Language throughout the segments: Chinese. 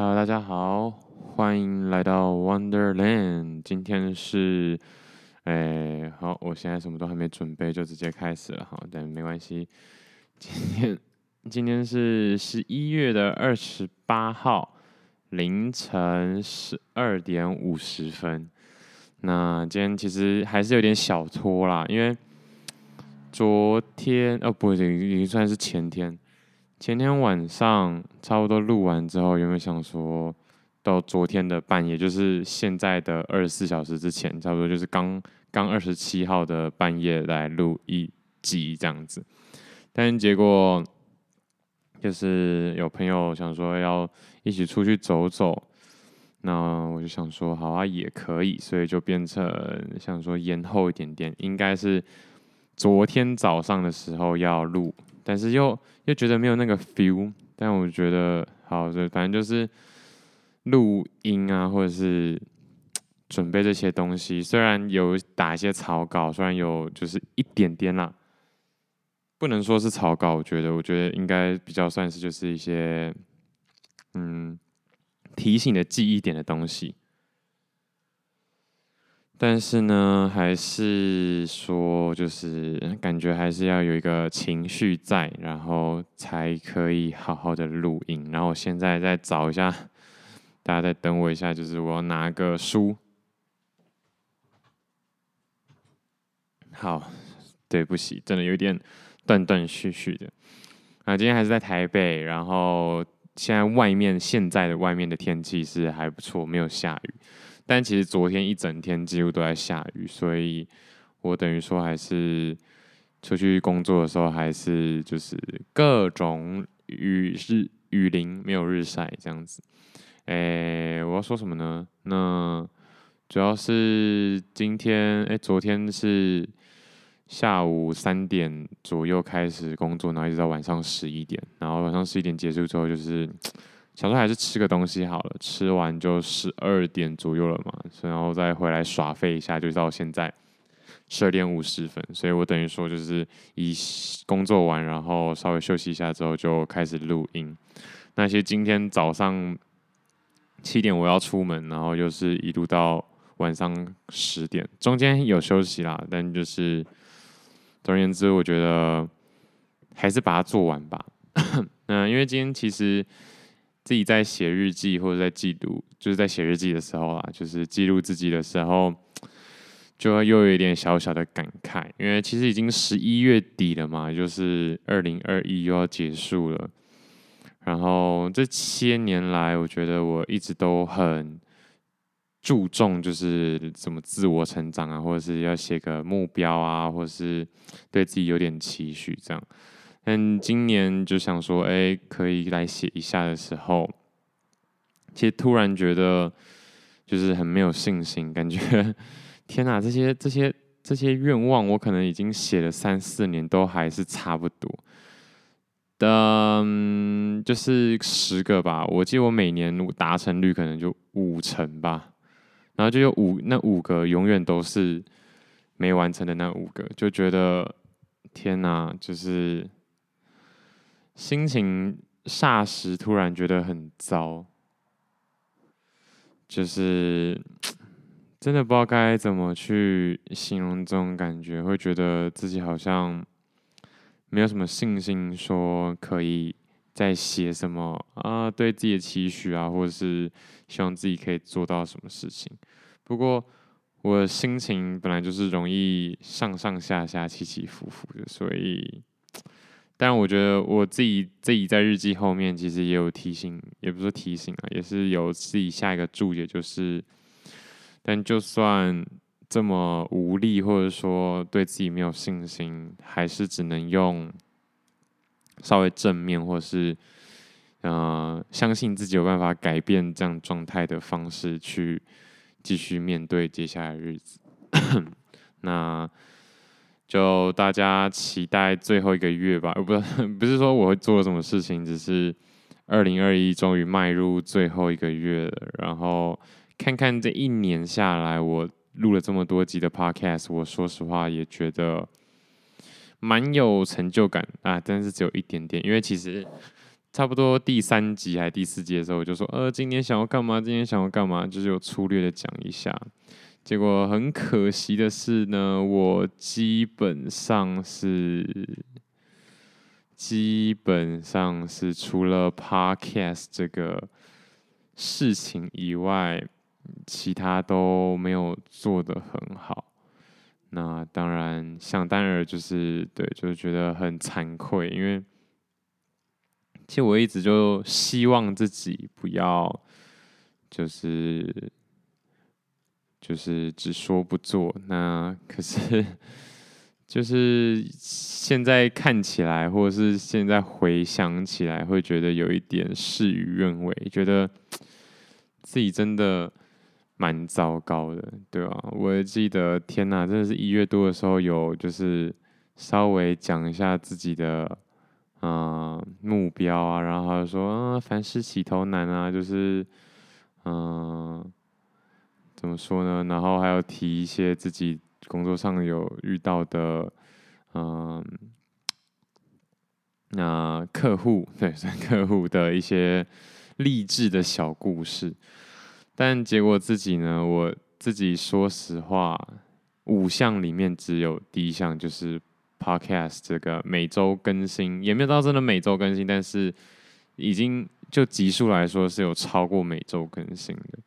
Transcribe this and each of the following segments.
Hello， 大家好，欢迎来到 Wonderland。今天是，好，我现在什么都还没准备，就直接开始了哈，但没关系。今天是11月28号12:50。那今天其实还是有点小拖啦，因为昨天不，已经算是前天晚上差不多录完之后，原本想说到昨天的半夜，就是现在的24小时之前，差不多就是刚27号的半夜来录一集这样子。但结果就是有朋友想说要一起出去走走，那我就想说好啊也可以，所以就变成想说延后一点点，应该是昨天早上的时候要录。但是又觉得没有那个 feel， 但我觉得好，反正就是录音啊，或者是准备这些东西，虽然有打一些草稿，虽然有就是一点点啦，不能说是草稿，我觉得应该比较算是就是一些提醒的记忆点的东西，但是呢，还是说，就是感觉还是要有一个情绪在，然后才可以好好的录音。然后我现在再找一下，大家再等我一下，就是我要拿个书。好，对不起，真的有点断断续续的。今天还是在台北，然后现在外面的天气是还不错，没有下雨。但其实昨天一整天几乎都在下雨，所以我等于说还是出去工作的时候，还是就是各种雨淋，没有日晒这样子。我要说什么呢？那主要是昨天是下午3点左右开始工作，然后一直到晚上11点，然后晚上11点结束之后就是。想说还是吃个东西好了，吃完就12点左右了嘛，然后再回来耍废一下，就到现在12:50，所以我等于说就是一工作完，然后稍微休息一下之后就开始录音。那些今天早上7点我要出门，然后又是一路到晚上10点，中间有休息啦，但就是总而言之，我觉得还是把它做完吧。那因为今天其实。自己在写日记或者在记录，就是在写日记的时候啦，就是记录自己的时候，就又有一点小小的感慨，因为其实已经11月底了嘛，就是2021又要结束了。然后这7年来，我觉得我一直都很注重，就是怎么自我成长啊，或者是要写个目标啊，或者是对自己有点期许这样。但今年就想说，可以来写一下的时候，其实突然觉得就是很没有信心，感觉天哪，这些愿望我可能已经写了3-4年，都还是差不多。就是10个吧，我记得我每年达成率可能就5成吧，然后就有那五个永远都是没完成的那5个，就觉得天哪，就是。心情霎时突然觉得很糟，就是真的不知道该怎么去形容这种感觉，会觉得自己好像没有什么信心，说可以再写什么啊，对自己的期许啊，或者是希望自己可以做到什么事情。不过我的心情本来就是容易上上下下、起起伏伏的，所以。但我觉得我自己在日记后面其实也有提醒，也不是提醒啊，也是有自己下一个注解，就是，但就算这么无力，或者说对自己没有信心，还是只能用稍微正面，或是相信自己有办法改变这样状态的方式去继续面对接下来的日子。那。就大家期待最后一个月吧，不是说我会做什么事情，只是2021终于迈入最后一个月了，然后看看这一年下来，我录了这么多集的 podcast， 我说实话也觉得蛮有成就感啊，但是只有一点点，因为其实差不多第三集还第四集的时候，我就说今天想要干嘛，今天想要干嘛，就是有粗略的讲一下。结果很可惜的是呢，我基本上是除了 Podcast 这个事情以外，其他都没有做得很好。那当然想当然就是觉得很惭愧，因为其实我一直就希望自己不要就是只说不做，那可是就是现在看起来，或者是现在回想起来，会觉得有一点事与愿违，觉得自己真的蛮糟糕的，对吧？我记得，天哪，真的是1月多的时候有就是稍微讲一下自己的目标啊，然后他就说凡事起头难啊，就是怎么说呢？然后还有提一些自己工作上有遇到的，客户，对，客户的一些励志的小故事。但结果自己呢，我自己说实话，5项里面只有第1项就是 podcast 这个每周更新，也没有到真的每周更新，但是已经就集数来说是有超过每周更新的。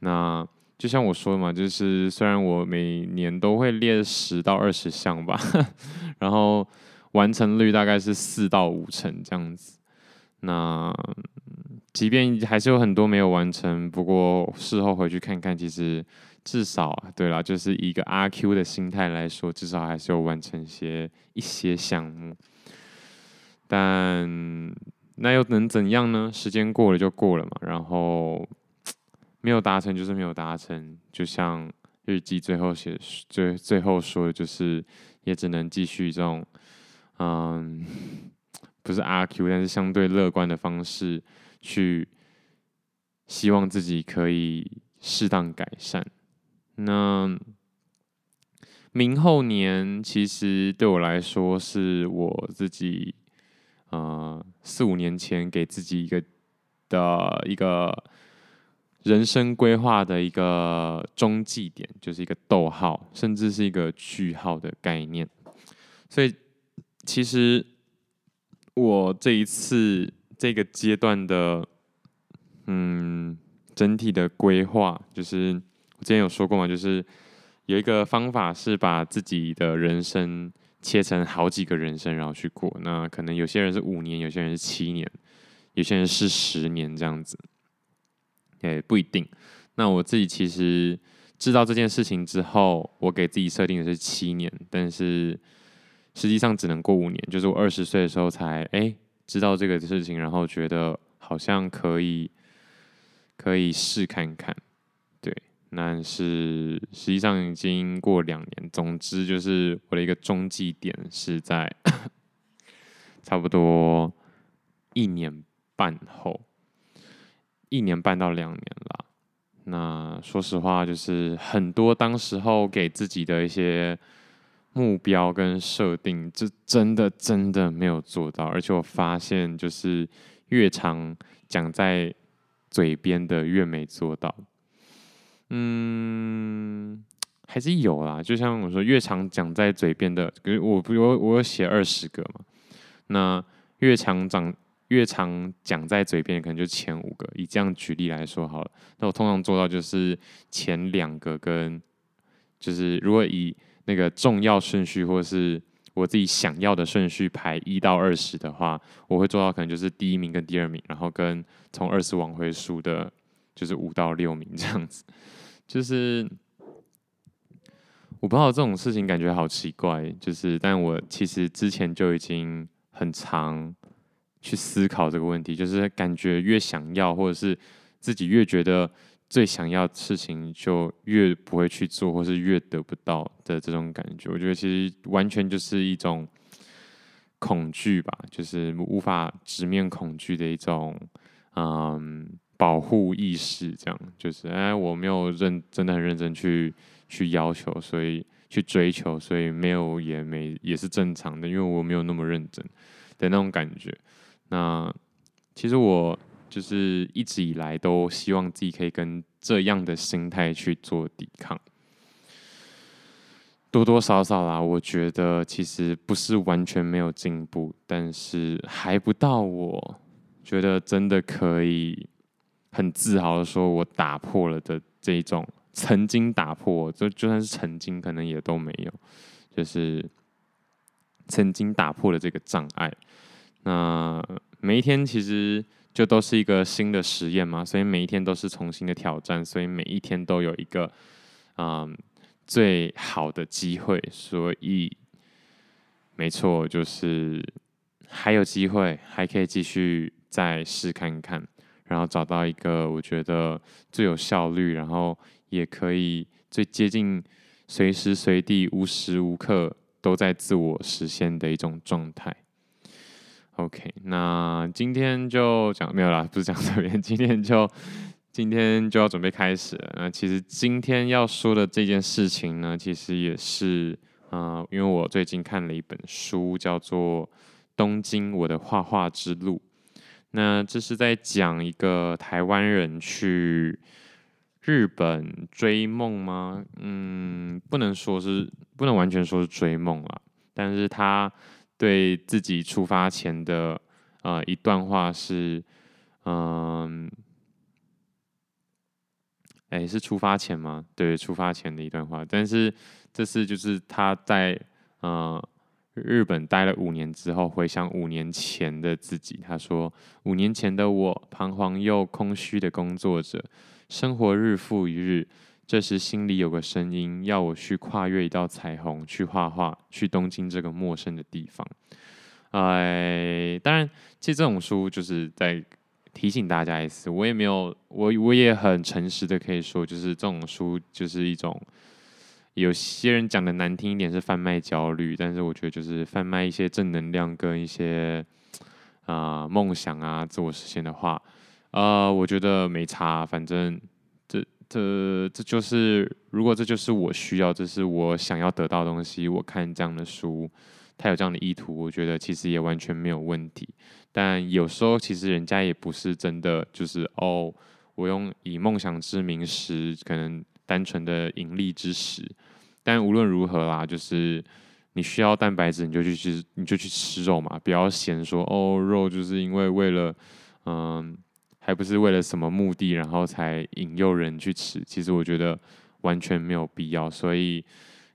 那就像我说的嘛，就是虽然我每年都会列10到20项吧，然后完成率大概是4到5成这样子。那即便还是有很多没有完成，不过事后回去看看，其实至少对啦，就是以一个阿 Q 的心态来说，至少还是有完成一些项目。但那又能怎样呢？时间过了就过了嘛，然后。没有达成就是没有达成，就像日记最后说的，就是也只能继续这种，不是阿 Q， 但是相对乐观的方式去希望自己可以适当改善。那明后年其实对我来说是我自己，4、5年前给自己一个。人生规划的一个中继点，就是一个逗号，甚至是一个句号的概念。所以，其实我这一次这个阶段的，整体的规划，就是我之前有说过嘛，就是有一个方法是把自己的人生切成好几个人生，然后去过。那可能有些人是5年，有些人是7年，有些人是10年这样子。也不一定。那我自己其实知道这件事情之后，我给自己设定的是7年，但是实际上只能过5年。就是我20岁的时候才知道这个事情，然后觉得好像可以试看看。对，但是实际上已经过2年。总之就是我的一个中继点是在差不多1年半后。1年半到2年啦。那说实话，就是很多当时候给自己的一些目标跟设定，就真的没有做到。而且我发现，就是越常讲在嘴边的，越没做到。还是有啦。就像我说，越常讲在嘴边的，可是我有写20个嘛，那越常讲在嘴边，可能就前5个。以这样举例来说好了，那我通常做到就是前2个跟，就是如果以那个重要顺序或是我自己想要的顺序排1到20的话，我会做到可能就是第1名跟第2名，然后跟从20往回数的，就是5到6名这样子。就是我不知道这种事情感觉好奇怪，就是但我其实之前就已经很常。去思考这个问题，就是感觉越想要，或者是自己越觉得最想要的事情，就越不会去做，或是越得不到的这种感觉。我觉得其实完全就是一种恐惧吧，就是无法直面恐惧的一种保护意识，这样就是我没有真的很认真去要求，所以去追求，所以没有也是正常的，因为我没有那么认真的那种感觉。那其实我就是一直以来都希望自己可以跟这样的心态去做抵抗。多多少少啦，我觉得其实不是完全没有进步，但是还不到我觉得真的可以很自豪的说我打破了的这一种曾经打破，就算是曾经可能也都没有，就是曾经打破了这个障碍。那每一天其实就都是一个新的实验嘛，所以每一天都是重新的挑战，所以每一天都有一个最好的机会，所以没错，就是还有机会，还可以继续再试看看，然后找到一个我觉得最有效率，然后也可以最接近随时随地、无时无刻都在自我实现的一种状态。OK， 那今天就讲没有啦，不是讲这边，今天就要准备开始了。那其实今天要说的这件事情呢，其实也是因为我最近看了一本书，叫做《东京我的画画之路》。那这是在讲一个台湾人去日本追梦吗？不能完全说是追梦啦，但是他对自己出发前的一段话是，是出发前吗？对，出发前的一段话。但是这次就是他在日本待了5年之后，回想5年前的自己，他说：5年前的我，彷徨又空虚的工作者，生活日复一日。这时心里有个声音，要我去跨越一道彩虹，去画画，去东京这个陌生的地方。当然，其实这种书就是在提醒大家一次，我也很诚实的可以说，就是这种书就是一种，有些人讲的难听一点是贩卖焦虑，但是我觉得就是贩卖一些正能量跟一些梦想啊、自我实现的话，我觉得没差，反正这就是如果这就是我需要，这是我想要得到的东西，我看这样的书，他有这样的意图，我觉得其实也完全没有问题。但有时候其实人家也不是真的就是我用以梦想之名实，可能单纯的盈利之实。但无论如何啦，就是你需要蛋白质，你就去吃肉嘛，不要嫌说肉就是因为为了还不是为了什么目的，然后才引诱人去吃。其实我觉得完全没有必要，所以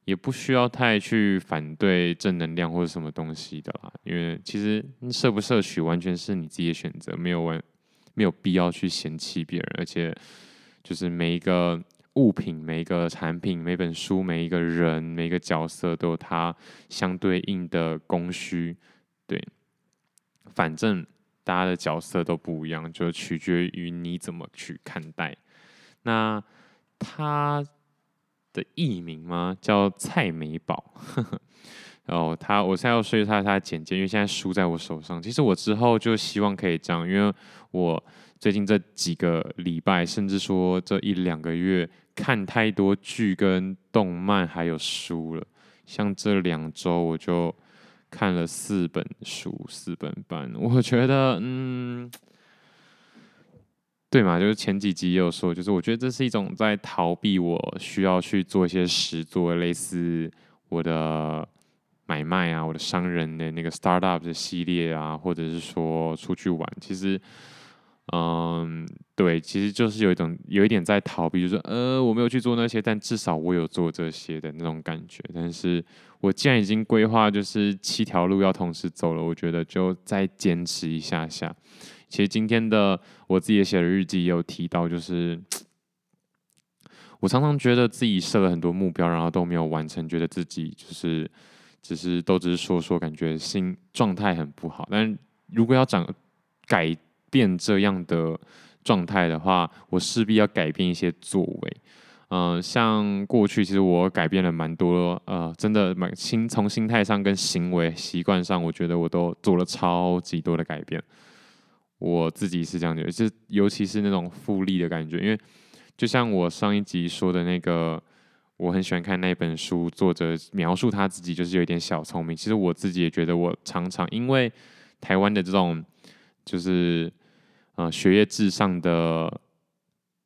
也不需要太去反对正能量或者什么东西的啦，因为其实摄不摄取完全是你自己的选择，没有必要去嫌弃别人。而且就是每一个物品、每一个产品、每本书、每一个人、每一个角色都有它相对应的供需，对，反正大家的角色都不一样，就取决于你怎么去看待。那他的艺名吗？叫蔡美宝。我现在要说一下他的简介，因为现在书在我手上。其实我之后就希望可以这样，因为我最近这几个礼拜，甚至说这1-2个月，看太多剧跟动漫还有书了。像这2周我就看了4本书，4本半。我觉得，对嘛，就是前几集也有说，就是我觉得这是一种在逃避我需要去做一些实作，类似我的买卖啊、我的商人的那个 startup 的系列啊，或者是说出去玩。其实，对，其实就是有一点在逃避，就是我没有去做那些，但至少我有做这些的那种感觉。但是我既然已经规划就是7条路要同时走了，我觉得就再坚持一下下。其实今天的我自己也写的日记也有提到，就是我常常觉得自己设了很多目标，然后都没有完成，觉得自己就是只是说说，感觉心状态很不好。但如果要改变这样的状态的话，我势必要改变一些作为。像过去其实我改变了蛮多，真的从心态上跟行为习惯上，我觉得我都做了超级多的改变。我自己是这样觉得，就是尤其是那种复利的感觉，因为就像我上一集说的那个，我很喜欢看那本书，作者描述他自己就是有一点小聪明。其实我自己也觉得，我常常因为台湾的这种就是学业至上的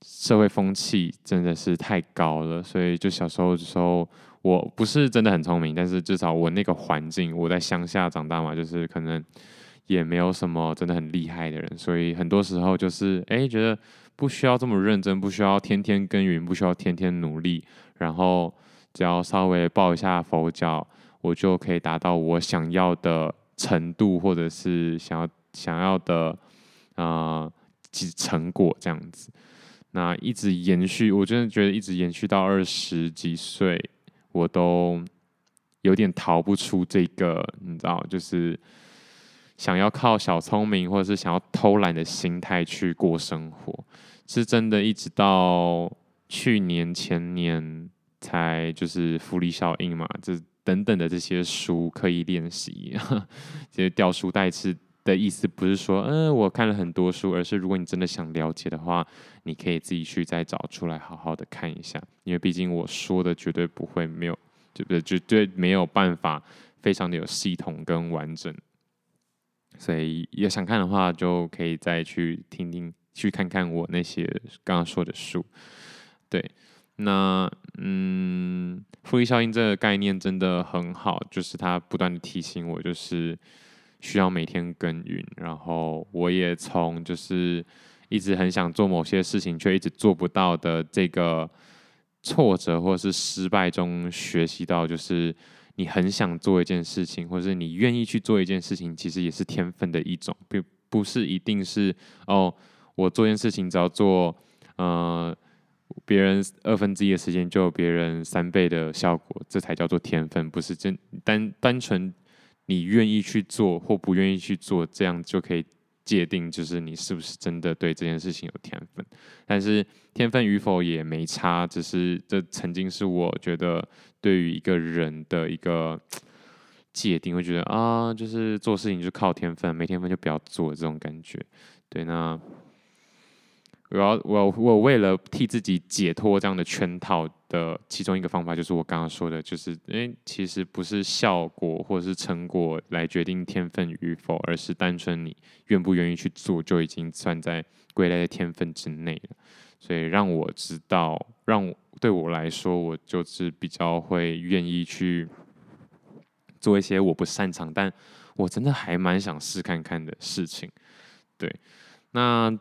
社会风气真的是太高了，所以就小时候的时候，我不是真的很聪明，但是至少我那个环境，我在乡下长大嘛，就是可能也没有什么真的很厉害的人，所以很多时候就是觉得不需要这么认真，不需要天天耕耘，不需要天天努力，然后只要稍微抱一下佛脚，我就可以达到我想要的程度，或者是想要的成果这样子。那一直延续，我真的觉得一直延续到20几岁，我都有点逃不出这个，你知道，就是想要靠小聪明或者是想要偷懒的心态去过生活，是真的一直到去年前年才就是复利效应嘛，这等等的这些书可以练习。其实掉书袋是的意思不是说，我看了很多书，而是如果你真的想了解的话，你可以自己去再找出来，好好的看一下。因为毕竟我说的绝对不会没有，绝对没有办法非常的有系统跟完整。所以也想看的话，就可以再去听听，去看看我那些刚刚说的书。对，那复利效应这个概念真的很好，就是它不断的提醒我，就是需要每天耕耘，然后我也从就是一直很想做某些事情却一直做不到的这个挫折或是失败中学习到，就是你很想做一件事情，或是你愿意去做一件事情，其实也是天分的一种，不是一定是我做一件事情只要做别人1/2的时间就有别人3倍的效果，这才叫做天分，不是单纯。你愿意去做或不愿意去做，这样就可以界定，就是你是不是真的对这件事情有天分。但是天分与否也没差，只是这曾经是我觉得对于一个人的一个界定，会觉得就是做事情就靠天分，没天分就不要做这种感觉。对，那我为了替自己解脱这样的圈套的其中一个方法，就是我刚刚说的，就是其实不是效果或是成果来决定天分与否，而是单纯你愿不愿意去做，就已经算在归类的天分之内了。所以让我知道，对我来说，我就是比较会愿意去做一些我不擅长，但我真的还蛮想试看看的事情。对，那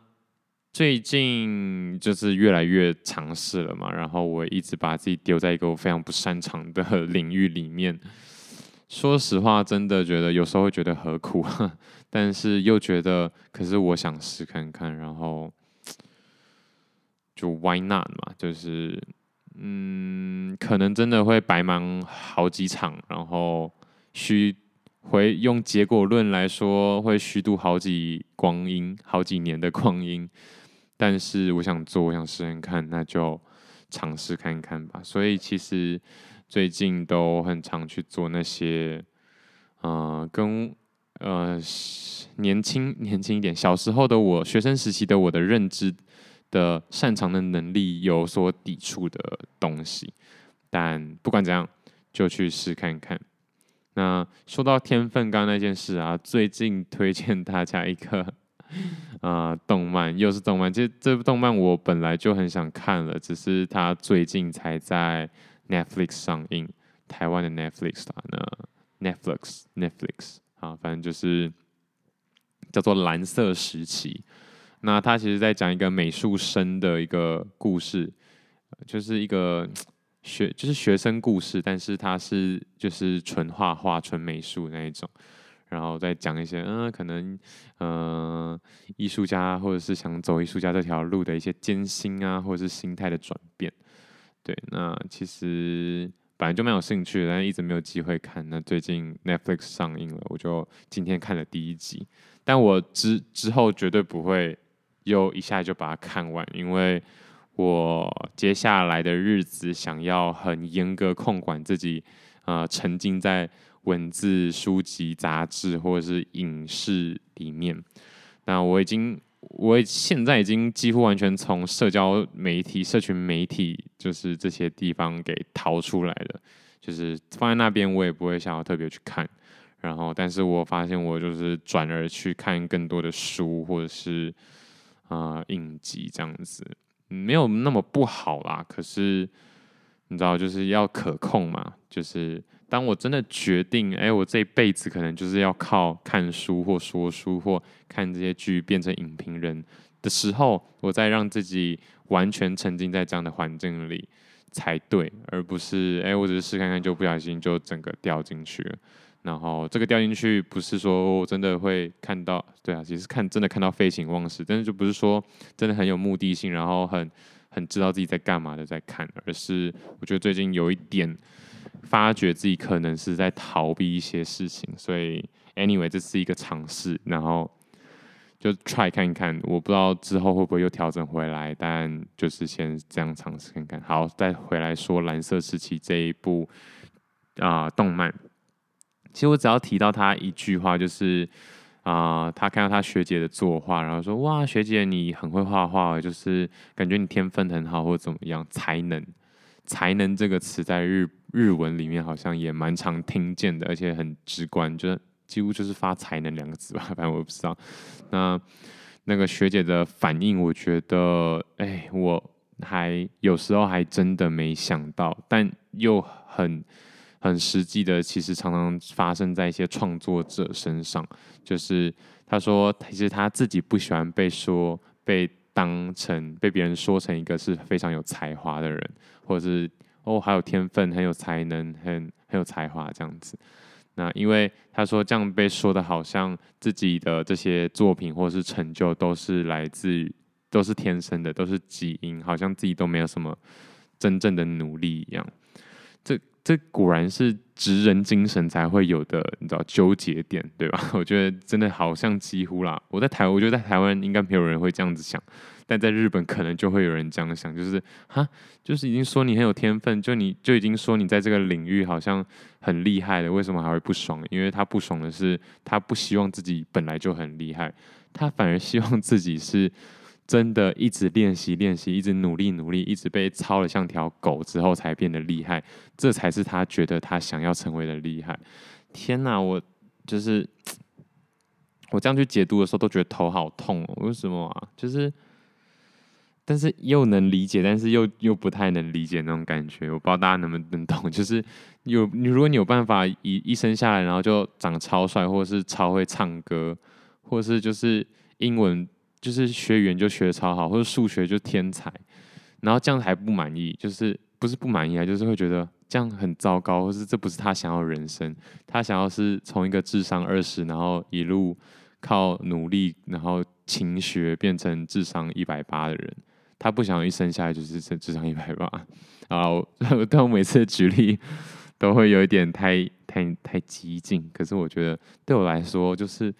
最近就是越来越尝试了嘛，然后我一直把自己丢在一个我非常不擅长的领域里面。说实话，真的觉得有时候会觉得何苦，但是又觉得，可是我想试看看，然后就 why not 嘛，就是可能真的会白忙好几场，然后用结果论来说，会虚度好几年的光阴。但是我想做，我想试试看，那就尝试看看吧。所以其实最近都很常去做那些，跟年轻一点，小时候的我，学生时期的我的认知的擅长的能力有所抵触的东西。但不管怎样，就去试看看。那说到天分，刚刚那件事啊，最近推荐大家一个动漫，又是动漫。其实这部动漫我本来就很想看了，只是它最近才在 Netflix 上映，台湾的 Netflix Netflix 啊，反正就是叫做《蓝色时期》。那它其实在讲一个美术生的一个故事，就是一个。就是学生故事，但是它是就是纯画画、纯美术那一种，然后再讲一些可能艺术家或者是想走艺术家这条路的一些艰辛啊，或者是心态的转变。对，那其实本来就蛮有兴趣的，但一直没有机会看。那最近 Netflix 上映了，我就今天看了第一集，但我之后绝对不会又一下就把它看完，因为我接下来的日子想要很严格控管自己，沉浸在文字、书籍、杂志或者是影视里面。那我现在已经几乎完全从社交媒体、社群媒体，就是这些地方给逃出来了。就是放在那边，我也不会想要特别去看。然后，但是我发现我就是转而去看更多的书，或者是影集这样子，没有那么不好啦。可是你知道，就是要可控嘛。就是当我真的决定，哎，我这一辈子可能就是要靠看书或说书或看这些剧变成影评人的时候，我再让自己完全沉浸在这样的环境里才对，而不是哎，我只是试看看就不小心就整个掉进去了。然后这个掉进去不是说我真的会看到，对啊，其实真的看到废寝忘食，但是就不是说真的很有目的性，然后很知道自己在干嘛的在看，而是我觉得最近有一点发觉自己可能是在逃避一些事情，所以 anyway 这是一个尝试，然后就 try 看看，我不知道之后会不会又调整回来，但就是先这样尝试看看。好，再回来说《蓝色时期》这一部动漫。其实我只要提到他一句话，就是他看到他学姐的作画，然后说：“哇，学姐你很会画画，就是感觉你天分很好，或者怎么样。”才能这个词在日文里面好像也蛮常听见的，而且很直观，就是几乎就是发才能两个字吧，反正我也不知道。那个学姐的反应，我觉得，哎，我还有时候还真的没想到，但又很实际的，其实常常发生在一些创作者身上。就是他说，其实他自己不喜欢被别人说成一个是非常有才华的人，或者是还有天分、很有才能、很有才华这样子。那因为他说这样被说的好像自己的这些作品或是成就都是天生的，都是基因，好像自己都没有什么真正的努力一样。这果然是职人精神才会有的，你知道纠结点，对吧？我觉得真的好像几乎啦，我觉得在台湾应该没有人会这样子想，但在日本可能就会有人这样想，就是就是已经说你很有天分，就已经说你在这个领域好像很厉害了，为什么还会不爽？因为他不爽的是，他不希望自己本来就很厉害，他反而希望自己是真的一直练习，一直努力，一直被操了像条狗之后才变得厉害，这才是他觉得他想要成为的厉害。天哪，我这样去解读的时候都觉得头好痛为什么啊？就是，但是又能理解，但是又不太能理解那种感觉。我不知道大家能不能懂，就是如果你有办法一生下来，然后就长超帅，或是超会唱歌，或是就是英文。就是学语言就学得超好，或者数学就天才，然后这样还不满意，就是不是不满意啊，就是会觉得这样很糟糕，或是这不是他想要的人生，他想要是从一个智商20，然后一路靠努力，然后勤学变成智商180的人，他不想一生下来就是智商180啊！但我每次的举例都会有一点太激进，可是我觉得对我来说就是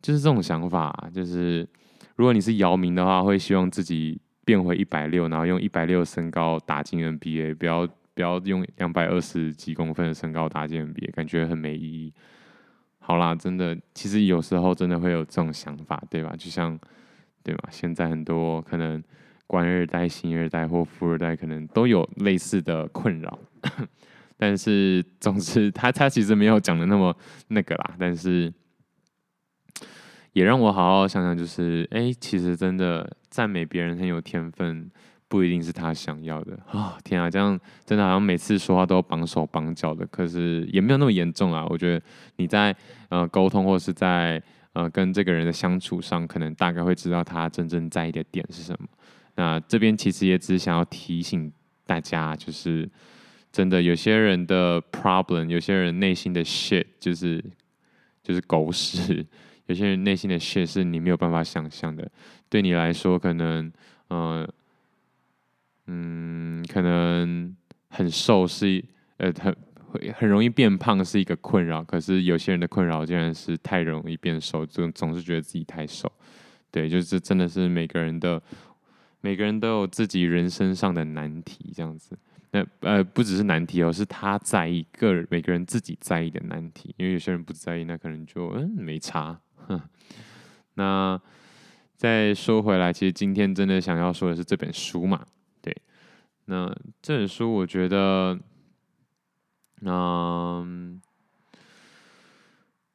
这种想法就是。如果你是姚明的话，会希望自己变回160，然后用160身高打进 NBA， 不要用220几公分的身高打进 NBA， 感觉很没意义。好啦，真的，其实有时候真的会有这种想法，对吧？就像对吧？现在很多可能官二代、星二代或富二代，可能都有类似的困扰。但是，总之，他其实没有讲的那么那个啦，但是。也让我好好想想，就是其实真的赞美别人很有天分，不一定是他想要的啊！天啊，这样真的好像每次说话都绑手绑脚的，可是也没有那么严重啊。我觉得你在沟通或是在跟这个人的相处上，可能大概会知道他真正在意的点是什么。那这边其实也只想要提醒大家，就是真的有些人的 problem， 有些人内心的 shit， 就是狗屎。有些人内心的 shit 是你没有办法想象的，对你来说可能，可能很瘦是很容易变胖是一个困扰，可是有些人的困扰竟然是太容易变瘦，总是觉得自己太瘦。对，就是真的是每个人都有自己人生上的难题这样子。那不只是难题是他在意每个人自己在意的难题，因为有些人不在意，那可能就没差。那再说回来，其实今天真的想要说的是这本书嘛，对。那这本书我觉得，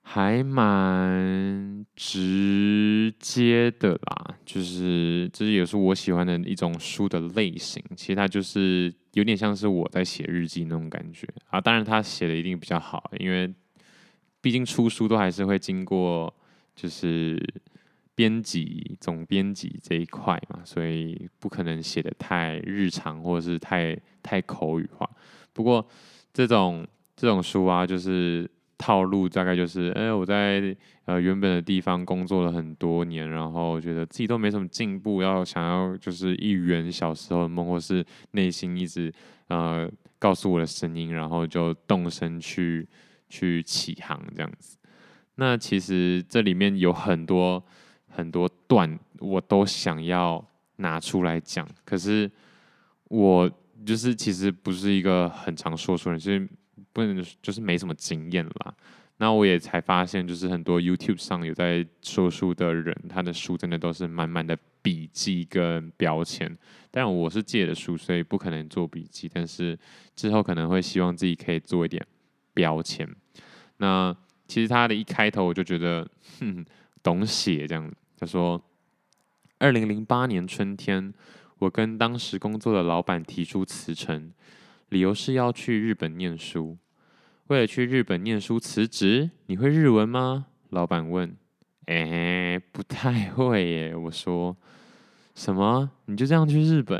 还蛮直接的啦，就是这也是我喜欢的一种书的类型。其实它就是有点像是我在写日记那种感觉啊。当然，他写的一定比较好，因为毕竟出书都还是会经过就是编辑、总编辑这一块嘛，所以不可能写的太日常或者是太口语化。不过这种书啊，就是套路大概就是，我在原本的地方工作了很多年，然后觉得自己都没什么进步，想要就是一圆小时候的梦，或是内心一直告诉我的声音，然后就动身去起航这样子。那其实这里面有很多很多段，我都想要拿出来讲，可是我就是其实不是一个很常说出来，就是不能就是没什么经验啦。那我也才发现，就是很多 YouTube 上有在说书的人，他的书真的都是满满的笔记跟标签。当然我是借的书，所以不可能做笔记，但是之后可能会希望自己可以做一点标签。那其实他的一开头我就觉得懂写这样。他说2008年春天，我跟当时工作的老板提出辞呈，理由是要去日本念书。为了去日本念书辞职，你会日文吗？老板问。不太会耶，我说。什么？你就这样去日本？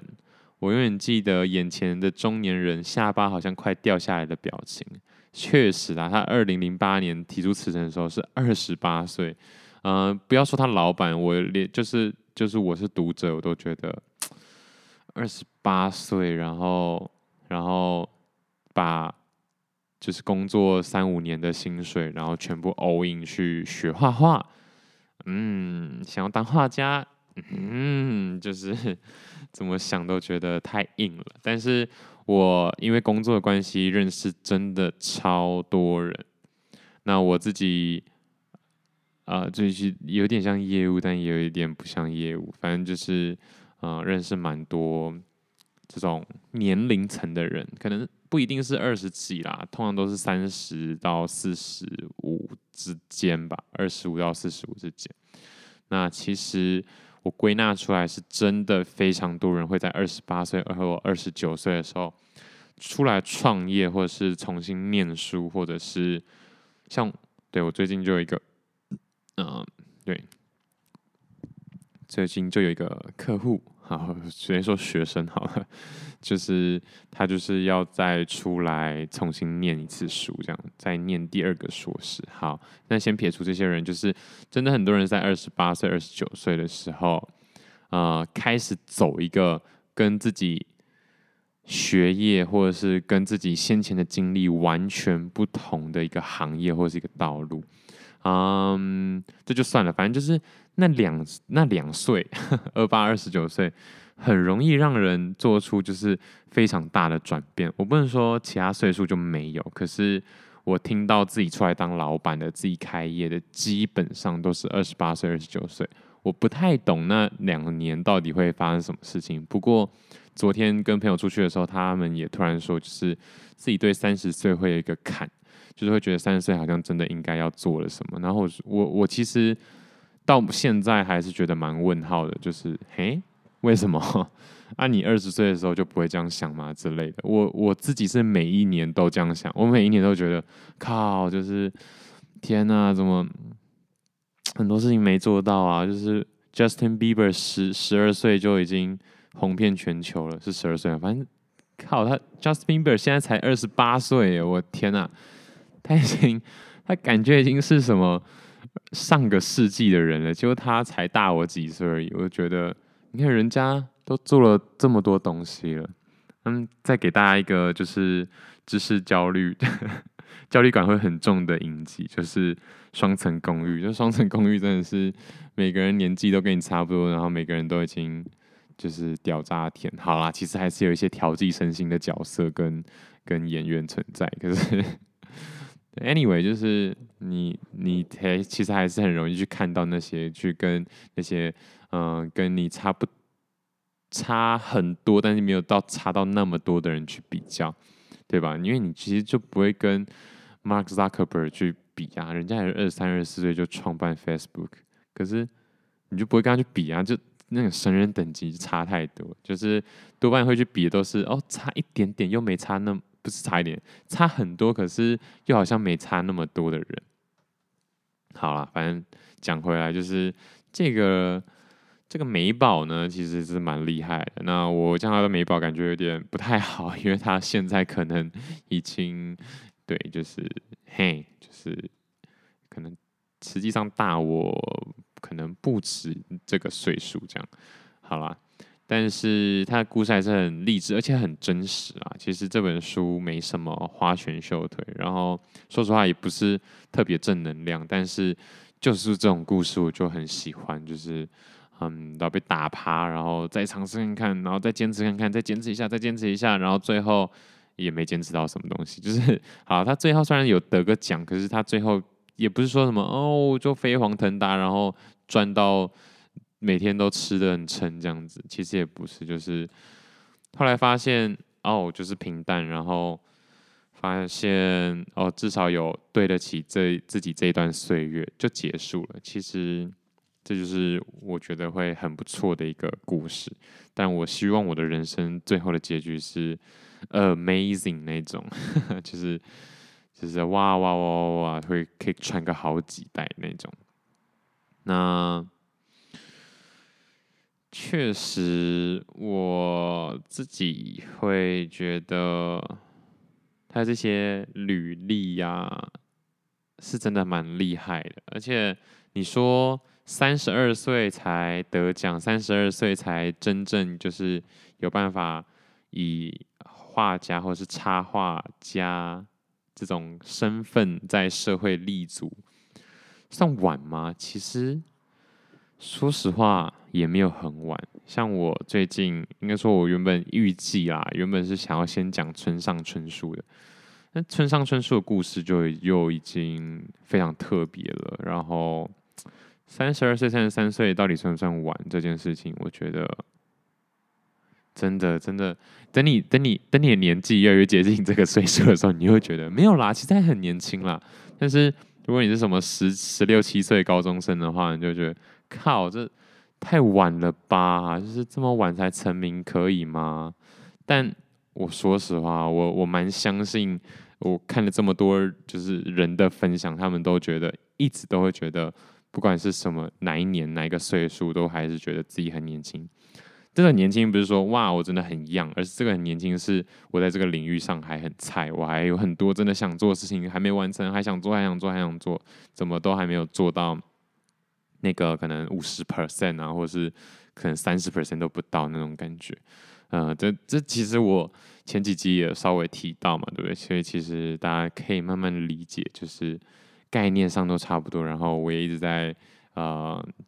我永远记得眼前的中年人下巴好像快掉下来的表情。确实啦，他2008年提出辞呈的时候是28岁。不要说他老板，我连就是我是读者，我都觉得28岁，然后把就是工作3-5年的薪水，然后全部 all in 去学画画。想要当画家，就是怎么想都觉得太硬了。但是我因为工作的关系，认识真的超多人。那我自己就是有点像业务，但也有一点不像业务。反正就是认识蛮多这种年龄层的人，可能不一定是20几啦，通常都是30到45之间吧，25到45之间。那其实我归纳出来是真的非常多人会在28岁或29岁的时候出来创业，或者是重新念书，或者是像我最近就有一个，最近就有一个客户。好，直接说学生好了，就是他就是要再出来重新念一次书，这样再念第2个硕士。好，那先撇除这些人，就是真的很多人在28岁、29岁的时候，开始走一个跟自己学业或者是跟自己先前的经历完全不同的一个行业或是一个道路。这就算了，反正就是那两岁，28、29岁，很容易让人做出就是非常大的转变。我不能说其他岁数就没有，可是我听到自己出来当老板的、自己开业的，基本上都是28岁、29岁。我不太懂那2年到底会发生什么事情。不过昨天跟朋友出去的时候，他们也突然说，就是自己对30岁会有一个坎。就是会觉得30岁好像真的应该要做了什么，然后我其实到现在还是觉得蛮问号的，就是为什么啊？你20岁的时候就不会这样想吗之类的？我自己是每一年都这样想，我每一年都觉得靠，就是天哪，怎么很多事情没做到啊？就是 Justin Bieber 12岁就已经红遍全球了，是12岁，反正靠他 Justin Bieber 现在才28岁耶，我天哪！他感觉已经是什么上个世纪的人了，结果他才大我几岁而已。我就觉得，你看人家都做了这么多东西了，再给大家一个就是知识焦虑感会很重的影集，就是双层公寓。就双层公寓真的是每个人年纪都跟你差不多，然后每个人都已经就是屌炸天。好啦，其实还是有一些调剂身心的角色跟演员存在，可是。Anyway， 就是你其实还是很容易去看到那些去跟那些跟你差很多，但是没有到差到那么多的人去比较，对吧？因为你其实就不会跟 Mark Zuckerberg 去比啊，人家也是23、24岁就创办 Facebook，可是你就不会跟他去比啊，就那种神人等级差太多，就是多半会去比的都是哦差一点点又没差那么，不是差一点，差很多，可是又好像没差那么多的人。好啦，反正讲回来就是这个美宝呢，其实是蛮厉害的。那我叫他的美宝感觉有点不太好，因为他现在可能已经对，就是嘿，就是可能实际上大我可能不止这个岁数这样。好啦，但是他的故事还是很励志，而且很真实啊。其实这本书没什么花拳绣腿，然后说实话也不是特别正能量，但是就是这种故事我就很喜欢，就是然后被打趴，然后再尝试看看，然后再坚持看看，再坚持一下，再坚持一下，然后最后也没坚持到什么东西。就是好，他最后虽然有得个奖，可是他最后也不是说什么哦，就飞黄腾达，然后赚到每天都吃得很撑这样子。其实也不是，就是后来发现哦，就是平淡，然后发现哦，至少有对得起自己这一段岁月，就结束了。其实。这就是我觉得会很不错的一个故事，但我希望我的人生最后的结局是 amazing 那种，就是哇哇哇哇会可以传个好几代那种。那确实我自己会觉得他这些履历啊是真的蛮厉害的，而且你说。32岁才得奖，32岁才真正就是有办法以画家或是插画家这种身份在社会立足，算晚吗？其实说实话也没有很晚。像我最近应该说，我原本预计啦，原本是想要先讲村上春树的，那村上春树的故事就又已经非常特别了，然后。32岁、33岁到底算不算晚？这件事情，我觉得真的，等你的年纪越来越接近这个岁数的时候，你会觉得没有啦，其实还很年轻啦。但是如果你是什么16、17岁高中生的话，你就觉得靠，这太晚了吧？就是这么晚才成名，可以吗？但我说实话，我蛮相信，我看了这么多就是人的分享，他们都觉得一直都会觉得。不管是什么哪一年哪一个岁数，都还是觉得自己很年轻。这个年轻不是说哇我真的很young，而是这个很年轻是我在这个领域上还很菜，我还有很多真的想做的事情还没完成，还想做，怎么都还没有做到那个可能 50% 啊，或是可能 30% 都不到那种感觉。这其实我前几集也稍微提到嘛，对不对？所以其实大家可以慢慢理解，就是。概念上都差不多，然后我也一直在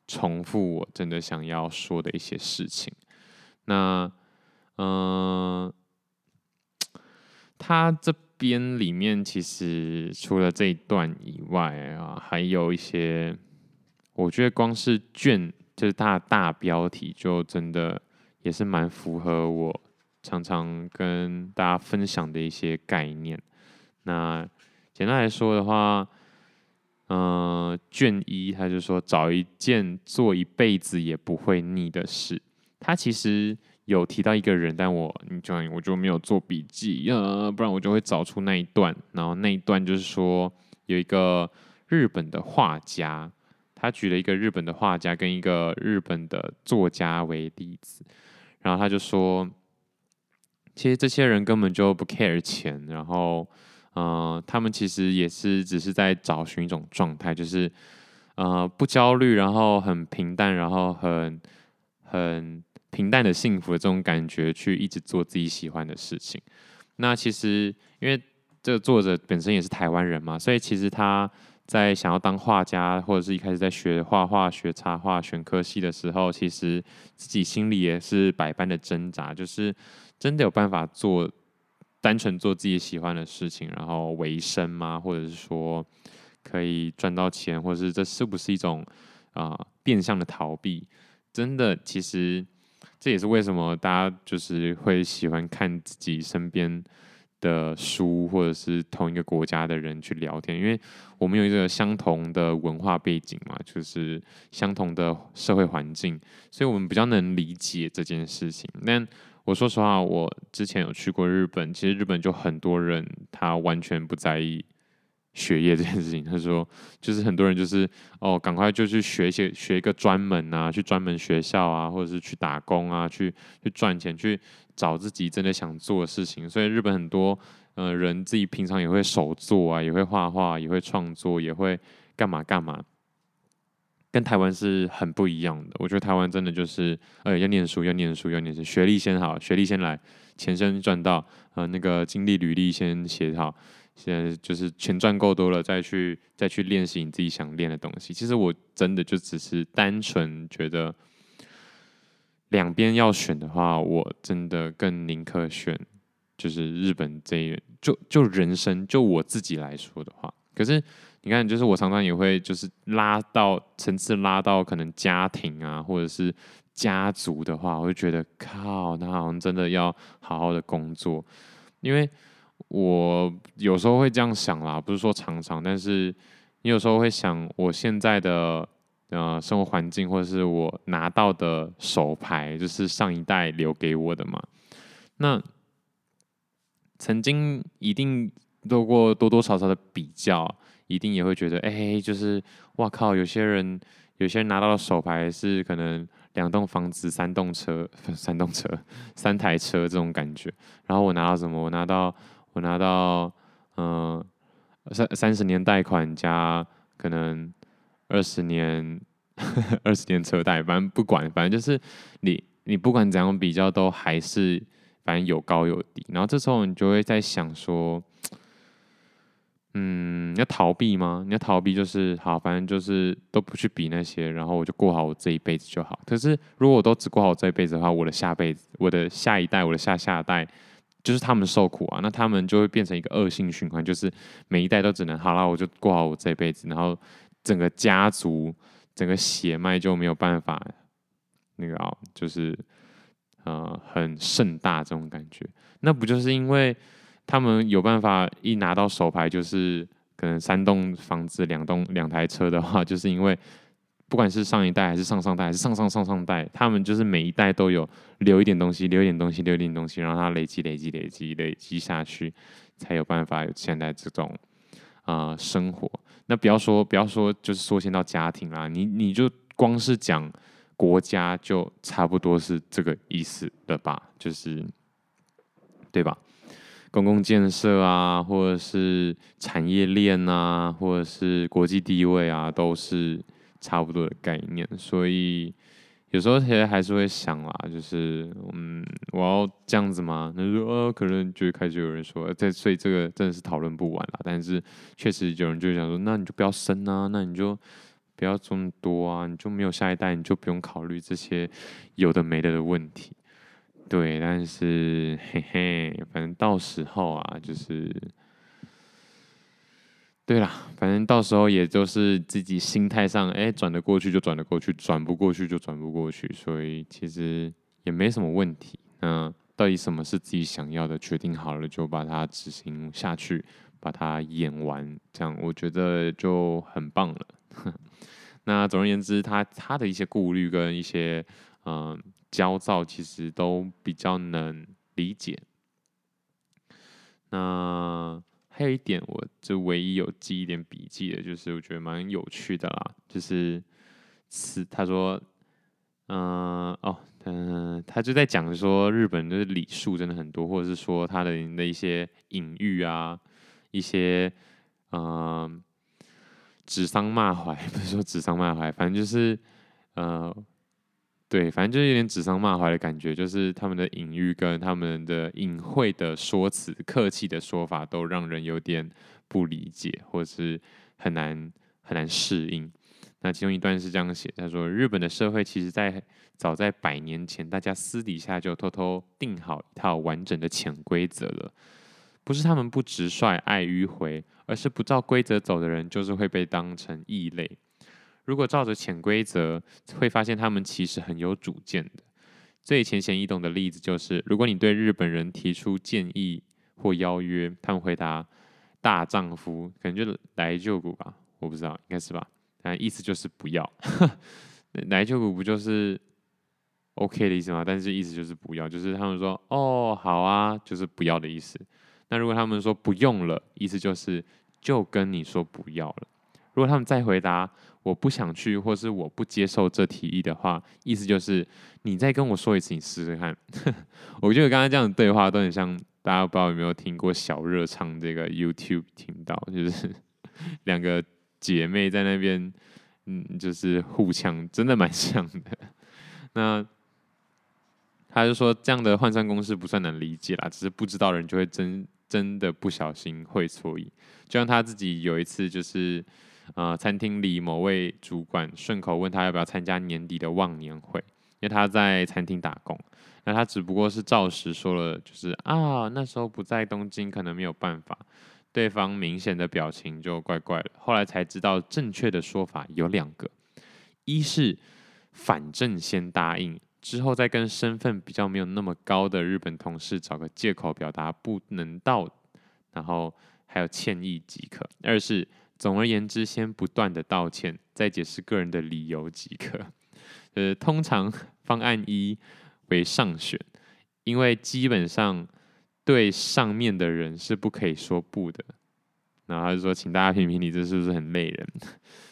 重复我真的想要说的一些事情。那他这边里面其实除了这一段以外啊，还有一些我觉得光是就是他的大标题就真的也是蛮符合我常常跟大家分享的一些概念。那简单来说的话。卷1他就说找一件做一辈子也不会腻的事。他其实有提到一个人，但我就没有做笔记，不然我就会找出那一段。然后那一段就是说有一个日本的画家，他举了一个日本的画家跟一个日本的作家为例子，然后他就说，其实这些人根本就不 care 钱，然后。他们其实也是只是在找寻一种状态，就是不焦虑，然后很平淡，然后很平淡的幸福的这种感觉，去一直做自己喜欢的事情。那其实因为这个作者本身也是台湾人嘛，所以其实他在想要当画家，或者是一开始在学画画、学插画、选科系的时候，其实自己心里也是百般的挣扎，就是真的有办法做。单纯做自己喜欢的事情，然后维生嘛，或者是说可以赚到钱，或者是这是不是一种变相的逃避？真的，其实这也是为什么大家就是会喜欢看自己身边的书或者是同一个国家的人去聊天，因为我们有一个相同的文化背景嘛，就是相同的社会环境，所以我们比较能理解这件事情。但我说实话，我之前有去过日本，其实日本就很多人他完全不在意学业这件事情，他说就是很多人就是哦，赶快就去学一个专门啊，去专门学校啊，或者是去打工啊，去赚钱，去找自己真的想做的事情。所以日本很多人自己平常也会手作啊，也会画画，也会创作，也会干嘛干嘛，跟台湾是很不一样的。我觉得台湾真的就是要念书，学历先好，学历先来，钱先赚到，那个经历履历先写好。现在就是钱赚够多了，再去练习你自己想练的东西。其实我真的就只是单纯觉得，两边要选的话，我真的更宁可选就是日本这一就人生就我自己来说的话。可是你看，就是我常常也会就是拉到层次拉到可能家庭啊，或者是家族的话，我就觉得靠，那好像真的要好好的工作，因为我有时候会这样想啦，不是说常常，但是你有时候会想，我现在的生活环境，或者是我拿到的手牌，就是上一代留给我的嘛。那曾经一定透过多多少少的比较，一定也会觉得，就是哇靠，有些人拿到的手牌是可能2栋房子、3栋车、3台车这种感觉。然后我拿到什么？我拿到30年贷款加可能20年车贷，反正不管，反正就是你不管怎样比较都还是反正有高有低。然后这时候你就会在想说，要逃避吗？你要逃避就是好，反正就是都不去比那些，然后我就过好我这一辈子就好。可是如果我都只过好这一辈子的话，我的下辈子、我的下一代、我的下下代，就是他们受苦啊，那他们就会变成一个恶性循环，就是每一代都只能好啦，我就过好我这辈子，然后整个家族、整个血脉就没有办法那个就是很盛大这种感觉。那不就是因为他们有办法一拿到手牌，就是可能3栋房子、2台车的话，就是因为不管是上一代还是上上代还是上上代，他们就是每一代都有留一点东西，然后他累积下去，才有办法有现在这种生活。那不要说就是缩限到家庭啦，你就光是讲国家就差不多是这个意思了吧？就是对吧？公共建设啊，或者是产业链啊，或者是国际地位啊，都是差不多的概念。所以有时候其实还是会想啦，就是我要这样子吗？那就可能就开始有人说，所以这个真的是讨论不完啦。但是确实有人就想说，那你就不要生啊，那你就不要这么多啊，你就没有下一代，你就不用考虑这些有的没的的问题。对，但是反正到时候啊，就是对啦，反正到时候也就是自己心态上，转得过去就转得过去，转不过去就转不过去，所以其实也没什么问题。那到底什么是自己想要的，决定好了就把它执行下去，把它演完，这样我觉得就很棒了。那总而言之，他的一些顾虑跟一些焦躁其实都比较能理解。那还有一点，我就唯一有记一点笔记的，就是我觉得蛮有趣的啦，就是他说，他就在讲说日本就是礼数真的很多，或者是说他的一些隐喻啊，一些指桑骂槐，不是说指桑骂槐，反正就是对，反正就是有点指桑骂槐的感觉，就是他们的隐喻跟他们的隐晦的说辞、客气的说法，都让人有点不理解，或是很难适应。那其中一段是这样写，他说：“日本的社会其实早在100年前，大家私底下就偷偷定好一套完整的潜规则了。不是他们不直率、爱迂回，而是不照规则走的人，就是会被当成异类。”如果照着潜规则，会发现他们其实很有主见的。最浅显易懂的例子就是，如果你对日本人提出建议，或邀约，他们回答大丈夫，可能就来救股吧，我不知道，应该是吧。但意思就是不要，来救股不就是 OK 的意思吗？但是意思就是不要，就是他们说哦好啊，就是不要的意思。那如果他们说不用了，意思就是就跟你说不要了。如果他们再回答我不想去，或是我不接受这提议的话，意思就是你再跟我说一次，你试试看。我觉得刚才这样的对话都很像，大家不知道有没有听过小热唱这个 YouTube 频道，就是两个姐妹在那边，就是互呛，真的蛮像的。那他就说这样的换算公式不算难理解啦，只是不知道的人就会真的不小心会错意。就像他自己有一次就是。餐厅里某位主管顺口问他要不要参加年底的忘年会，因为他在餐厅打工。那他只不过是照实说了，就是啊那时候不在东京，可能没有办法。对方明显的表情就怪怪了。后来才知道正确的说法有两个：一是反正先答应，之后再跟身份比较没有那么高的日本同事找个借口表达不能到，然后还有歉意即可；二是总而言之，先不断的道歉，再解释个人的理由即可。通常方案一为上选，因为基本上对上面的人是不可以说不的。然后他就说，请大家评评理，这是不是很累人？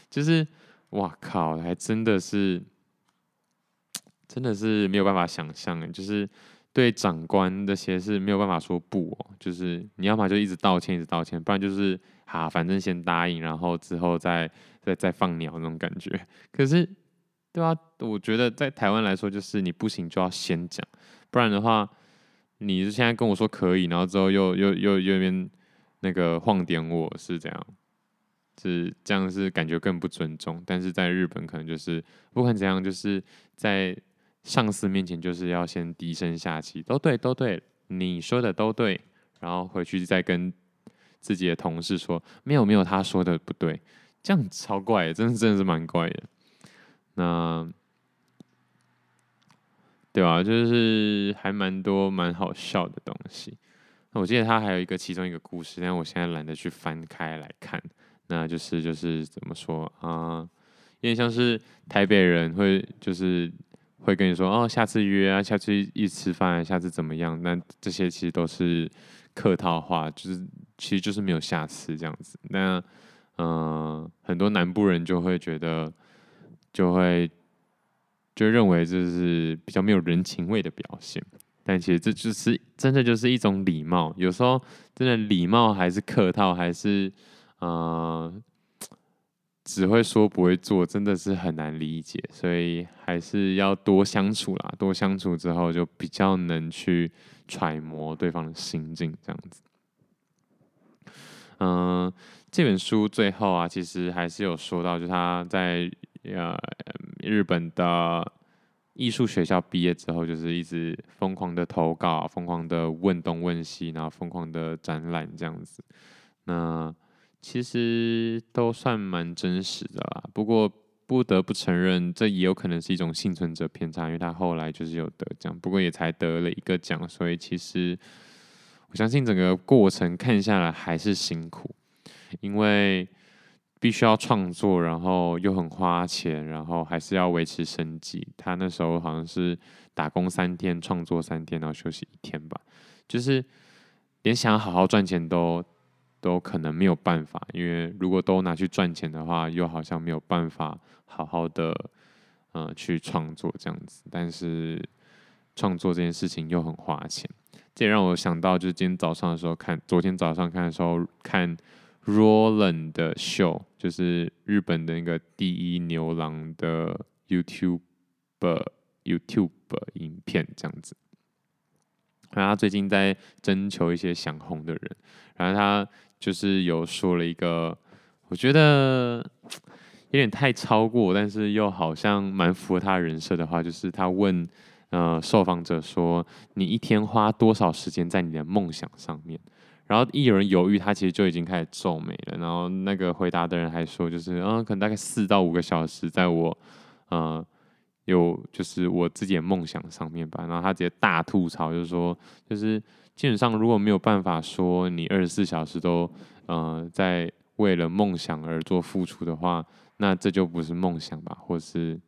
就是，哇靠，还真的是没有办法想象，就是对长官这些是没有办法说不哦。就是你要嘛就一直道歉，一直道歉，不然就是。啊，反正先答应，然后之后再放鸟那种感觉。可是，对啊，我觉得在台湾来说，就是你不行就要先讲，不然的话，你就现在跟我说可以，然后之后又那边那个晃点我是怎样？是这样是感觉更不尊重。但是在日本可能就是不管怎样，就是在上司面前就是要先低声下气，都对，你说的都对，然后回去再跟。自己的同事说没有，他说的不对，这样超怪的，真的是蛮怪的。那对吧、啊？就是还蛮多蛮好笑的东西。那我记得他还有其中一个故事，但我现在懒得去翻开来看。那就是怎么说啊？有点像是台北人会会跟你说哦，下次约啊，下次一起吃饭、啊，下次怎么样？那这些其实都是客套话，就是。其实就是没有下次这样子，那很多南部人就会觉得，就认为这是比较没有人情味的表现，但其实这就是真的就是一种礼貌，有时候真的礼貌还是客套，还是只会说不会做，真的是很难理解，所以还是要多相处啦，多相处之后就比较能去揣摩对方的心境这样子。这本书最后啊，其实还是有说到，就是他在日本的艺术学校毕业之后，就是一直疯狂的投稿，疯狂的问东问西，然后疯狂的展览这样子。那其实都算蛮真实的啦，不过不得不承认，这也有可能是一种幸存者偏差，因为他后来就是有得奖，不过也才得了1个奖，所以其实。我相信整个过程看下来还是辛苦，因为必须要创作，然后又很花钱，然后还是要维持生计。他那时候好像是打工3天，创作3天，然后休息1天吧。就是连想好好赚钱都可能没有办法，因为如果都拿去赚钱的话，又好像没有办法好好的去创作这样子。但是创作这件事情又很花钱。这也让我想到，就是昨天早上看的时候看 Roland 的秀，就是日本的那个第一牛郎的 YouTube 影片这样子。然后他最近在征求一些想红的人，然后他就是有说了一个，我觉得有点太超过，但是又好像蛮符合他人设的话，就是他问。受访者说：“你一天花多少时间在你的梦想上面？”然后一有人犹豫，他其实就已经开始皱眉了。然后那个回答的人还说：“就是可能大概4到5个小时，在我有就是我自己的梦想上面吧，然后他直接大吐槽，就是说，就是基本上如果没有办法说你24小时都在为了梦想而做付出的话，那这就不是梦想吧，或是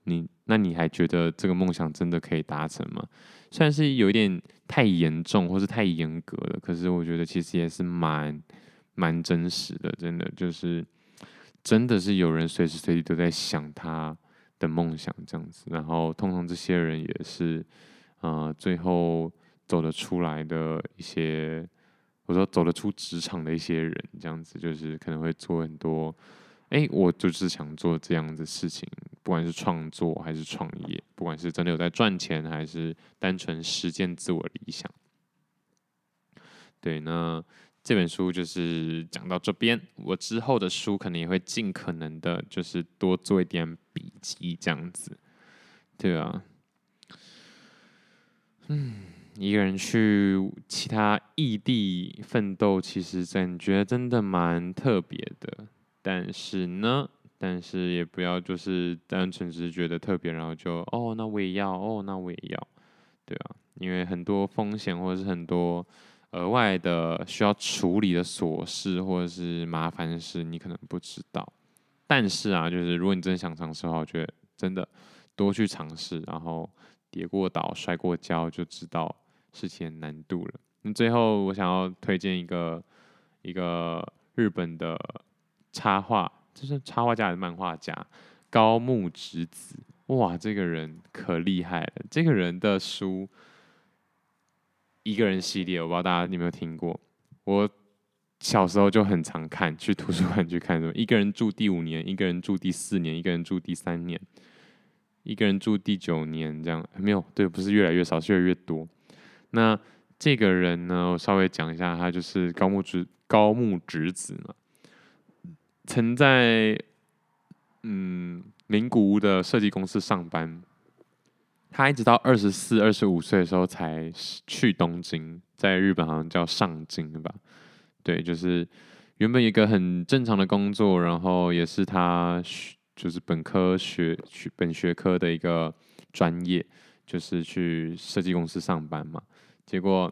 那你还觉得这个梦想真的可以达成吗？虽然是有一点太严重或是太严格了，可是我觉得其实也是蛮真实的，真的就是真的是有人随时随地都在想他的梦想这样子，然后通常这些人也是最后走得出来的一些，我说走得出职场的一些人这样子，就是可能会做很多我就是想做这样的事情，不管是创作还是创业，不管是真的有在赚钱还是单纯实践自我理想。对，那这本书就是讲到这边，我之后的书可能也会尽可能的就是多做一点笔记这样子。对啊，一个人去其他异地奋斗，其实感觉真的蛮特别的，但是也不要就是单纯只是觉得特别，然后就那我也要，对啊，因为很多风险或者是很多额外的需要处理的琐事或者是麻烦事，你可能不知道。但是啊，就是如果你真的想尝试的话，我觉得真的多去尝试，然后跌过倒、摔过跤，就知道事情的难度了。那最后，我想要推荐一个日本的插画，就是插画家还是漫画家高木直子。哇，这个人可厉害了！这个人的书。一个人系列，我不知道大家有没有听过。我小时候就很常看，去图书馆去看什么《一个人住第5年》，《一个人住第4年》，《一个人住第3年》，《一个人住第9年》这样。没有，对，不是越来越少，是越来越多。那这个人呢，我稍微讲一下，他就是高木直子嘛，曾在名古屋的设计公司上班。他一直到24、25岁的时候才去东京，在日本好像叫上京吧。对，就是原本一个很正常的工作，然后也是他就是本学科的一个专业，就是去设计公司上班嘛。结果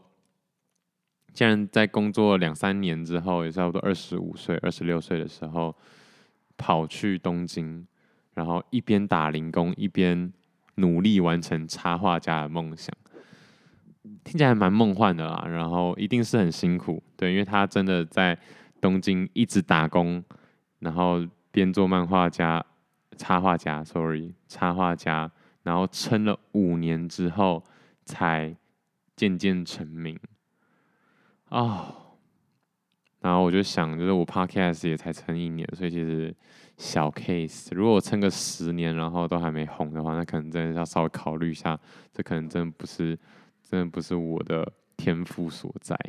竟然在工作2、3年之后，也差不多25岁、26岁的时候，跑去东京，然后一边打零工一边努力完成插画家的梦想，听起来还蛮梦幻的啦。然后一定是很辛苦，对，因为他真的在东京一直打工，然后边做插画家，然后撑了5年之后才渐渐成名。然后我就想，就是我 Podcast 也才撑1年，所以其实小 case， 如果我撑个10年，然后都还没红的话，那可能真的要稍微考虑一下，这可能真的不是我的天赋所在。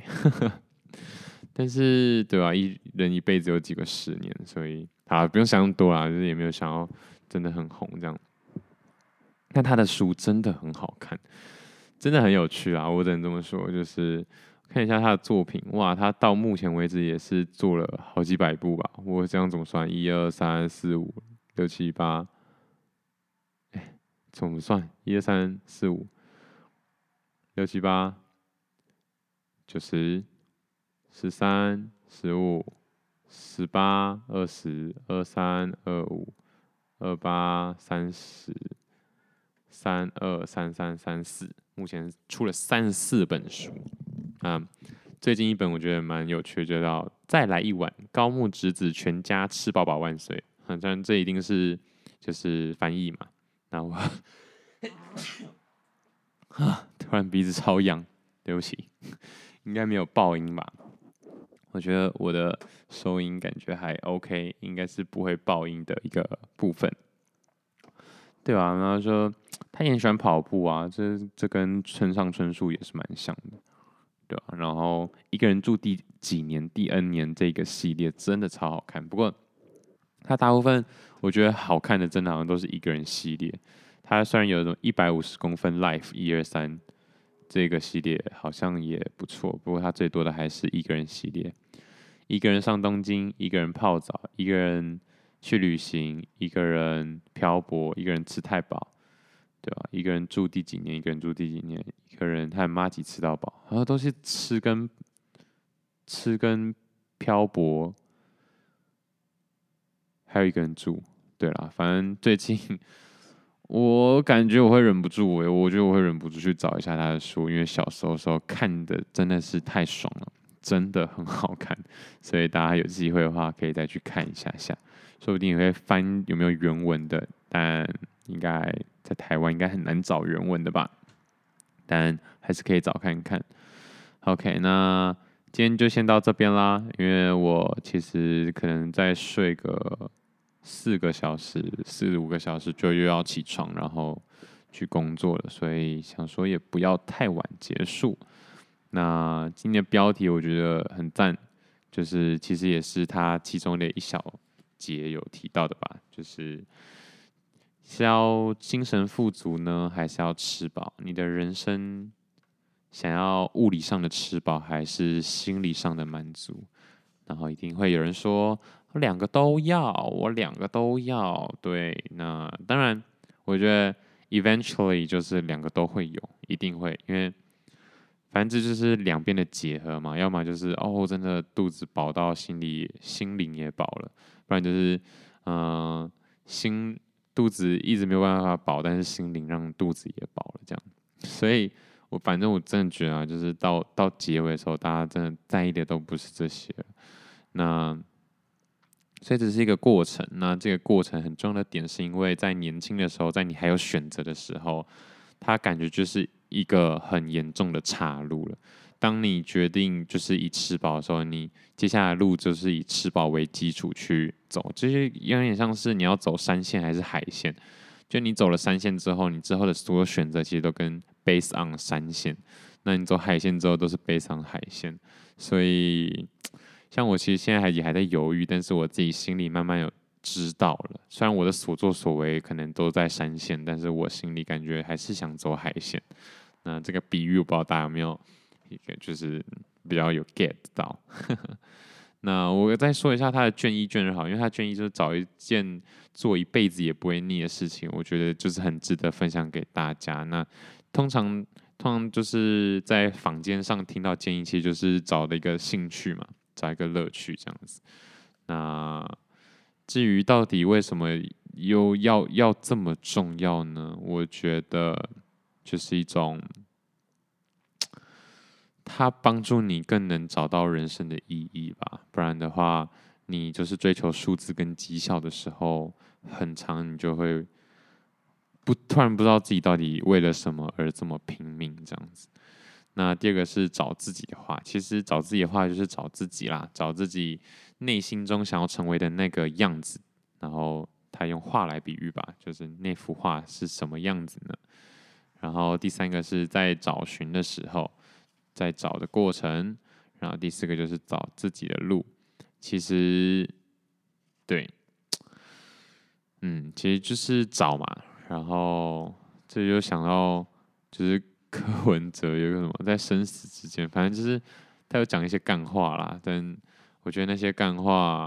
但是，对吧？人一辈子有几个10年，所以啊，不用想那么多啦，就是也没有想要真的很红这样。那他的书真的很好看，真的很有趣啊！我只能这么说，就是。看一下他的作品，哇，他到目前为止也是做了好几百部吧。我这样怎么算？1、2、3、4、5、6、7、8，怎么算？1、2、3、4、5、6、7、8、9、10、11、12、13、14、15、16、17、18、20、21、22、23、24、32、33、34，目前出了34本书。最近一本我觉得蛮有趣的，就叫《再来一碗》，高木直子全家吃饱饱万岁。好像这一定是就是翻译嘛。那我突然鼻子超痒，对不起，应该没有爆音吧？我觉得我的收音感觉还 OK， 应该是不会爆音的一个部分，对吧？然后说他也很喜欢跑步啊，这跟村上春树也是蛮像的。对啊，然后一个人住第几年、第 N 年这个系列真的超好看。不过，它大部分我觉得好看的，真的好像都是一个人系列。它虽然有一种150公分 Life 1、2、3这个系列好像也不错，不过它最多的还是一个人系列。一个人上东京，一个人泡澡，一个人去旅行，一个人漂泊，一个人吃太饱，对吧？一个人住第几年，一个人住第几年，一个人和妈吉吃到饱，然后都是吃跟漂泊，还有一个人住。对啦，反正最近我感觉我会忍不住，我觉得我会忍不住去找一下他的书，因为小时候的时候看的真的是太爽了，真的很好看，所以大家有机会的话可以再去看一下下，说不定也会翻有没有原文的，但应该在台湾应该很难找原文的吧，但还是可以找看看。 OK， 那今天就先到这边啦，因为我其实可能再睡个4个小时、4、5个小时就又要起床，然后去工作了，所以想说也不要太晚结束。那今天的标题我觉得很赞，就是其实也是他其中的一小节有提到的吧，就是是要精神富足呢，还是要吃饱？你的人生想要物理上的吃饱，还是心理上的满足？然后一定会有人说两个都要，我两个都要。对，那当然我觉得 eventually 就是两个都会有，一定会，因为反正这就是两边的结合嘛，要么就是哦真的肚子饱到心灵也饱了，不然就是肚子一直没有办法饱，但是心灵让肚子也饱了这样。所以我反正我真的觉得啊，就是到结尾的时候，大家真的在意的都不是这些了。那所以这是一个过程，那这个过程很重要的点是因为在年轻的时候，在你还有选择的时候，它感觉就是一个很严重的岔路了。当你决定就是以吃饱的时候，你接下来的路就是以吃饱为基础去走，就是有点像是你要走山线还是海线。就你走了山线之后，你之后的所有选择其实都跟 based on 山线，那你走海线之后都是 based on 海线。所以像我其实现在也还在犹豫，但是我自己心里慢慢有知道了，虽然我的所作所为可能都在山线，但是我心里感觉还是想走海线。那这个比喻我不知道大家有没有一个就是比较有 get 到那我再说一下他的卷一卷就好，因为他卷一就是找一件做一辈子也不会腻的事情，我觉得就是很值得分享给大家。那通常就是在坊间上听到建议，其实就是找的一个兴趣嘛，找一个乐趣这样子。那至于到底为什么又要这么重要呢？我觉得就是一种它帮助你更能找到人生的意义吧，不然的话，你就是追求数字跟绩效的时候，很常你就会突然不知道自己到底为了什么而这么拼命这样子。那第二个是找自己的话，其实找自己的话就是找自己啦，找自己内心中想要成为的那个样子。然后他用画来比喻吧，就是那幅画是什么样子呢？然后第三个是在找寻的时候。在找的过程，然后第四个就是找自己的路。其实，对，其实就是找嘛。然后这就想到，就是柯文哲有个什么在生死之间，反正就是他有讲一些干话啦。但我觉得那些干话，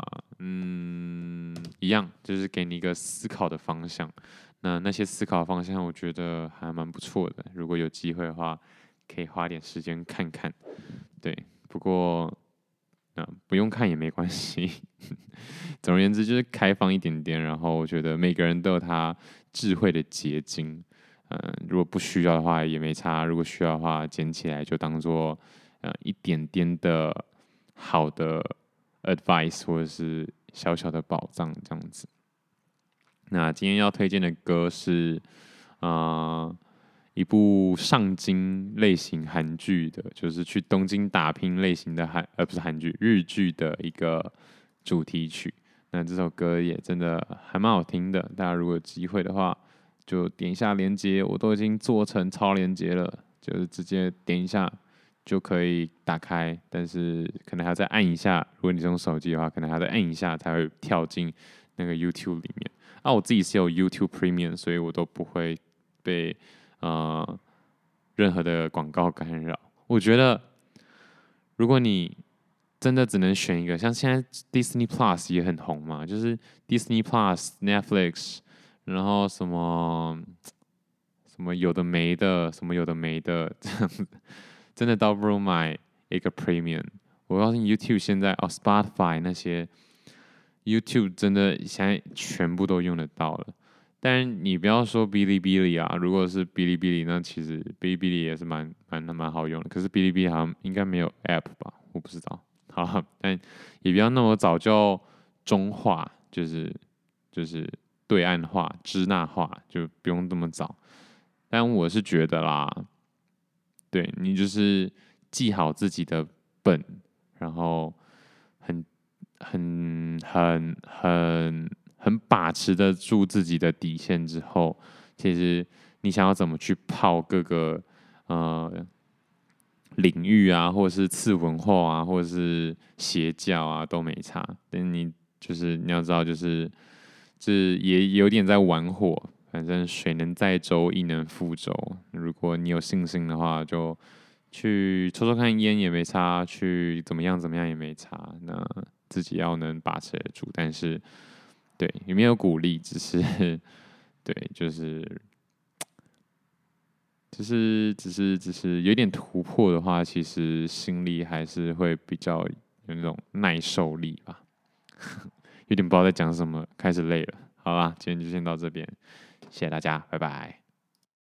一样就是给你一个思考的方向。那些思考方向，我觉得还蛮不错的。如果有机会的话。可以花点时间看看，对，不过不用看也没关系。总而言之，就是开放一点点。然后我觉得每个人都有他智慧的结晶，如果不需要的话也没差，如果需要的话捡起来就当做一点点的好的 advice 或者是小小的宝藏这样子。那今天要推荐的歌是一部上京类型韩剧的，就是去东京打拼类型的不是韩剧，日剧的一个主题曲。那这首歌也真的还蛮好听的，大家如果有机会的话，就点一下连结，我都已经做成超连结了，就是直接点一下就可以打开，但是可能还要再按一下，如果你是用手机的话，可能还要再按一下才会跳进那个 YouTube 里面。我自己是有 YouTube Premium， 所以我都不会被任何的广告干扰。我觉得如果你真的只能选一个，像现在 Disney Plus 也很红嘛，就是 Disney Plus、Netflix， 然后什么什么有的没的，什么有的没的这样子，真的倒不如买一个 Premium。我告诉你 ，YouTube 现在Spotify 那些 YouTube 真的现在全部都用得到了。但你不要说bilibili啊，如果是bilibili，那其实bilibili也是蛮好用的。可是bilibili好像应该没有 App 吧？我不知道。好了，但也不要那么早就中化，就是对岸化、支那化，就不用这么早。但我是觉得啦，对你就是记好自己的本，然后很把持得住自己的底线之后，其实你想要怎么去泡各个领域啊，或者是次文化啊，或者是邪教啊，都没差。但你就是你要知道，就是也有点在玩火。反正水能载舟，亦能覆舟。如果你有信心的话，就去抽抽看烟也没差，去怎么样也没差。那自己要能把持得住，但是。对，也没有鼓励，只是，对，只是有点突破的话，其实心里还是会比较有那种耐受力吧。有点不知道在讲什么，开始累了。好啦，今天就先到这边，谢谢大家，拜拜。